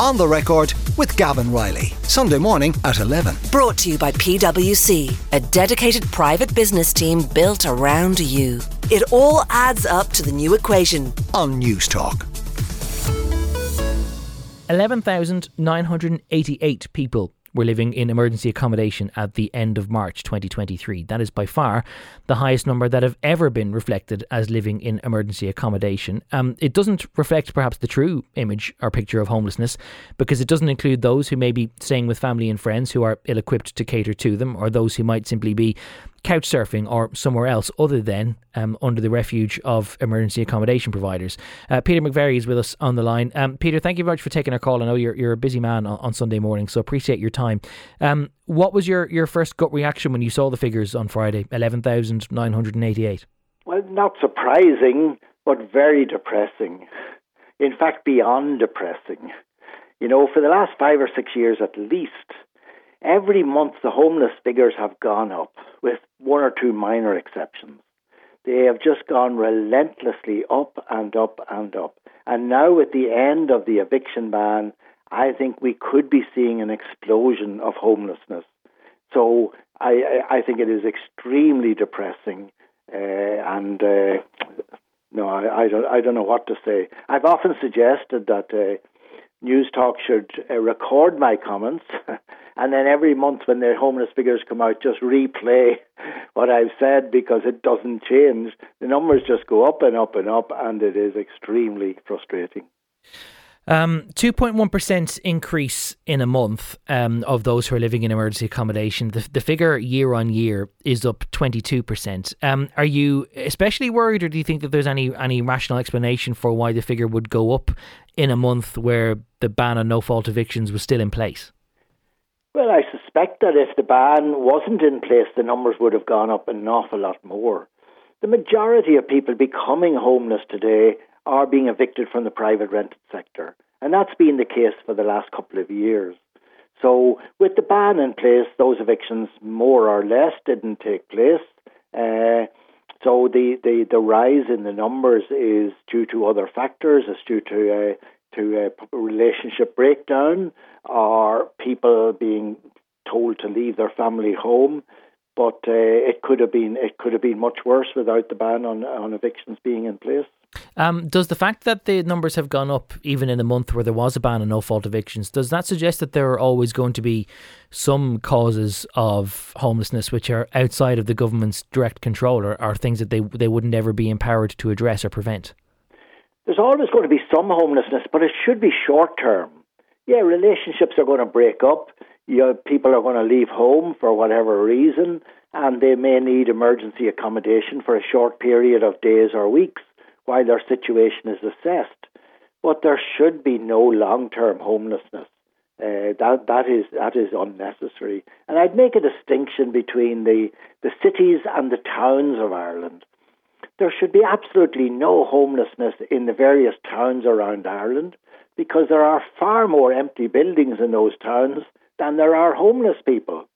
On the Record with Gavin Riley, Sunday morning at 11. Brought to you by PwC, a dedicated private business team built around you. It all adds up to the new equation on Newstalk. 11,988 people were living in emergency accommodation at the end of March 2023. That is by far the highest number that have ever been reflected as living in emergency accommodation. It doesn't reflect perhaps the true image or picture of homelessness, because it doesn't include those who may be staying with family and friends who are ill-equipped to cater to them, or those who might simply be couch surfing or somewhere else other than under the refuge of emergency accommodation providers. Peter McVerry is with us on the line. Peter, thank you very much for taking our call. I know you're a busy man on Sunday morning, so appreciate your time. What was your first gut reaction when you saw the figures on Friday, 11,988? Well, not surprising, but very depressing. In fact, beyond depressing. You know, for the last 5 or 6 years at least, every month the homeless figures have gone up, with one or two minor exceptions. They have just gone relentlessly up and up and up. And now with the end of the eviction ban, I think we could be seeing an explosion of homelessness. So I think it is extremely depressing, and I don't know what to say. I've often suggested that Newstalk should record my comments, and then every month when their homeless figures come out, just replay what I've said, because it doesn't change. The numbers just go up and up and up, and it is extremely frustrating. 2.1% increase in a month of those who are living in emergency accommodation. The figure year on year is up 22%. Are you especially worried, or do you think that there's any rational explanation for why the figure would go up in a month where the ban on no-fault evictions was still in place? Well, I suspect that if the ban wasn't in place, the numbers would have gone up an awful lot more. The majority of people becoming homeless today are being evicted from the private rented sector. And that's been the case for the last couple of years. So with the ban in place, those evictions more or less didn't take place. So the rise in the numbers is due to other factors. It's due to relationship breakdown, or people being told to leave their family home. But it could have been much worse without the ban on evictions being in place. Does the fact that the numbers have gone up even in a month where there was a ban on no-fault evictions, does that suggest that there are always going to be some causes of homelessness which are outside of the government's direct control, or are things that they wouldn't ever be empowered to address or prevent? There's always going to be some homelessness, but it should be short-term. Yeah, relationships are going to break up. You know, people are going to leave home for whatever reason, and they may need emergency accommodation for a short period of days or weeks while their situation is assessed. But there should be no long-term homelessness. That is unnecessary. And I'd make a distinction between the cities and the towns of Ireland. There should be absolutely no homelessness in the various towns around Ireland, because there are far more empty buildings in those towns than there are homeless people.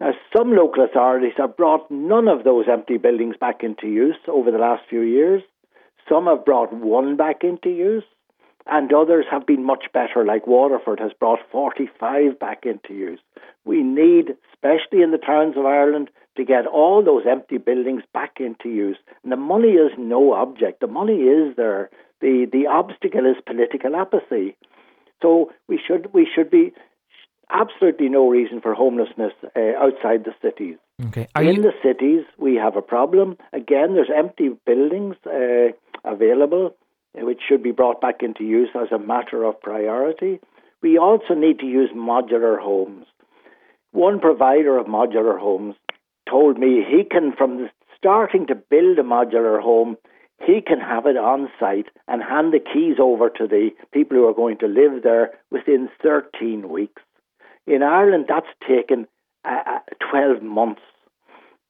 Now, some local authorities have brought none of those empty buildings back into use over the last few years. Some have brought one back into use, and others have been much better, like Waterford has brought 45 back into use. We need, especially in the towns of Ireland, to get all those empty buildings back into use. And the money is no object. The money is there. The obstacle is political apathy. So we should be absolutely no reason for homelessness outside the cities. Okay. In the cities, we have a problem. Again, there's empty buildings available, which should be brought back into use as a matter of priority. We also need to use modular homes. One provider of modular homes told me he can, from the starting to build a modular home, he can have it on site and hand the keys over to the people who are going to live there within 13 weeks. In Ireland, that's taken 12 months.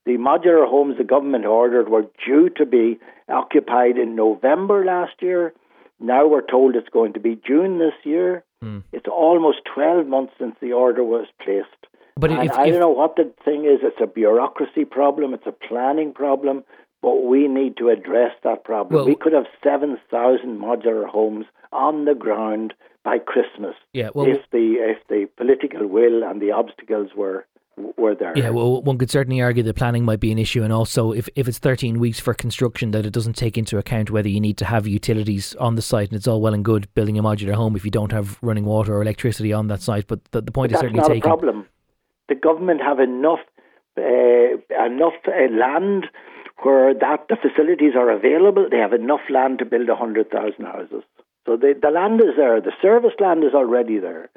The modular homes the government ordered were due to be occupied in November last year. Now we're told it's going to be June this year. It's almost 12 months since the order was placed. But I don't know what the thing is. It's a bureaucracy problem. It's a planning problem. But we need to address that problem. Well, we could have 7,000 modular homes on the ground by Christmas, if the political will and the obstacles were there. Yeah, well, one could certainly argue that planning might be an issue, and also if it's 13 weeks for construction, that it doesn't take into account whether you need to have utilities on the site, and it's all well and good building a modular home if you don't have running water or electricity on that site, but the point is certainly taken. That's not a problem. The government have enough land where the facilities are available. They have enough land to build 100,000 houses. So the land is there. The service land is already there.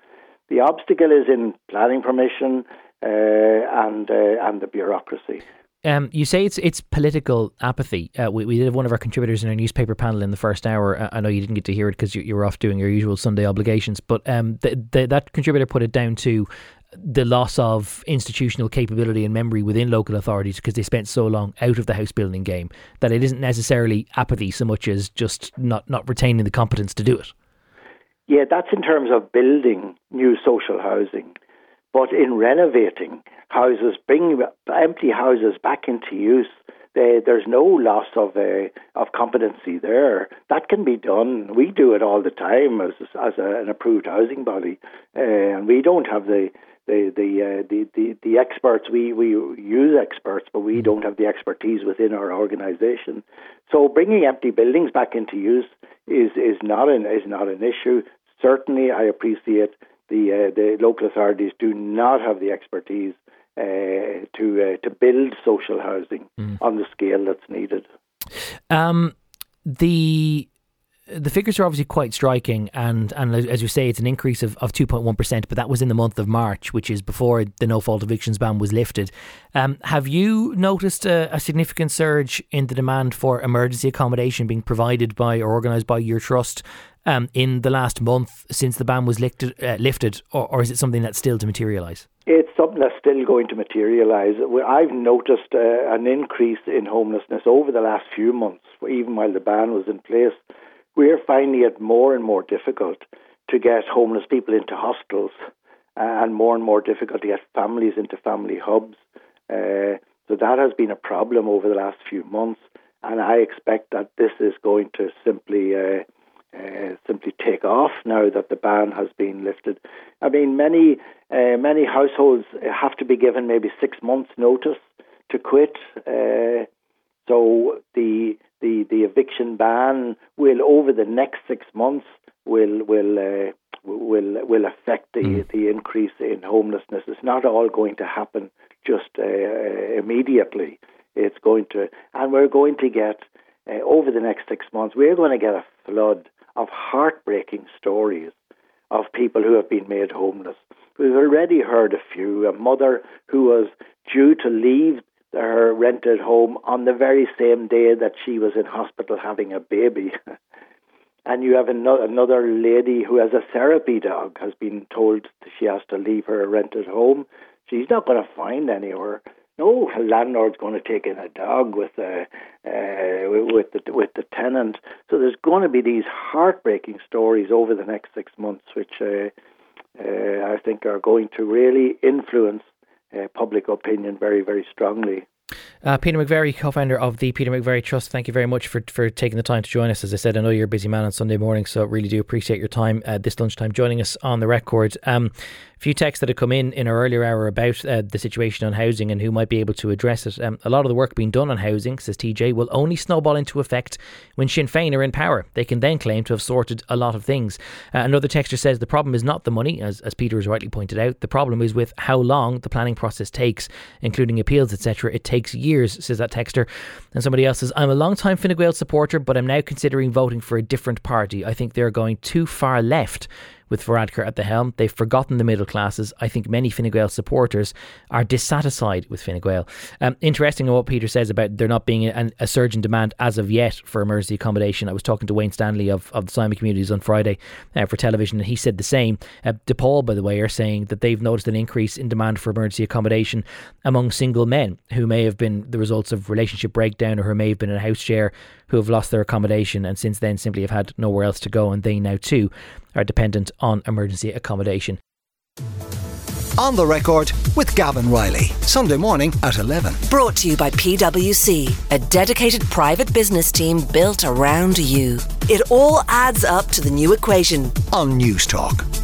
The obstacle is in planning permission and the bureaucracy. You say it's political apathy. We did have one of our contributors in our newspaper panel in the first hour. I know you didn't get to hear it because you were off doing your usual Sunday obligations, but that contributor put it down to the loss of institutional capability and memory within local authorities because they spent so long out of the house building game that it isn't necessarily apathy so much as just not retaining the competence to do it. Yeah, that's in terms of building new social housing. But in renovating houses, bringing empty houses back into use, there's no loss of competency there. That can be done. We do it all the time as an approved housing body, and we don't have the experts. We use experts, but we don't have the expertise within our organisation. So bringing empty buildings back into use is not an issue. Certainly, I appreciate the local authorities do not have the expertise to build social housing on the scale that's needed. The figures are obviously quite striking, and as you say, it's an increase of 2.1%, but that was in the month of March, which is before the no-fault evictions ban was lifted. Have you noticed a significant surge in the demand for emergency accommodation being provided by or organised by your trust in the last month since the ban was lifted, or is it something that's still to materialise? It's something that's still going to materialise. I've noticed an increase in homelessness over the last few months, even while the ban was in place. We're finding it more and more difficult to get homeless people into hostels and more difficult to get families into family hubs. So that has been a problem over the last few months, and I expect that this is going to simply take off now that the ban has been lifted. I mean, many households have to be given maybe 6 months' notice to quit. So the eviction ban will, over the next 6 months, will affect the increase in homelessness. It's not all going to happen just immediately. It's going to, and we're going to get over the next 6 months, we're going to get a flood of heartbreaking stories of people who have been made homeless. We've already heard a few. A mother who was due to leave her rented home on the very same day that she was in hospital having a baby. And you have another lady who has a therapy dog, has been told she has to leave her rented home. She's not going to find anywhere. No, her landlord's going to take in a dog with the tenant. So there's going to be these heartbreaking stories over the next 6 months, which I think are going to really influence public opinion very, very strongly. Peter McVerry, co-founder of the Peter McVerry Trust, thank you very much for taking the time to join us. As I said, I know you're a busy man on Sunday morning, so really do appreciate your time this lunchtime joining us on The Record. A few texts that have come in our earlier hour about the situation on housing and who might be able to address it. A lot of the work being done on housing, says TJ, will only snowball into effect when Sinn Féin are in power. They can then claim to have sorted a lot of things. Another texter says the problem is not the money, as Peter has rightly pointed out. The problem is with how long the planning process takes, including appeals, etc. It takes years, says that texter. And somebody else says, I'm a long-time Fine Gael supporter, but I'm now considering voting for a different party. I think they're going too far left with Varadkar at the helm. They've forgotten the middle classes. I think many Fine Gael supporters are dissatisfied with Fine Gael. Interesting what Peter says about there not being a surge in demand as of yet for emergency accommodation. I was talking to Wayne Stanley of the Simon Communities on Friday for television, and he said the same. DePaul, by the way, are saying that they've noticed an increase in demand for emergency accommodation among single men who may have been the results of relationship breakdown or who may have been in a house share, who have lost their accommodation and since then simply have had nowhere else to go, and they now too are dependent on emergency accommodation. On the Record with Gavin Riley, Sunday morning at 11. Brought to you by PwC, a dedicated private business team built around you. It all adds up to the new equation on Newstalk.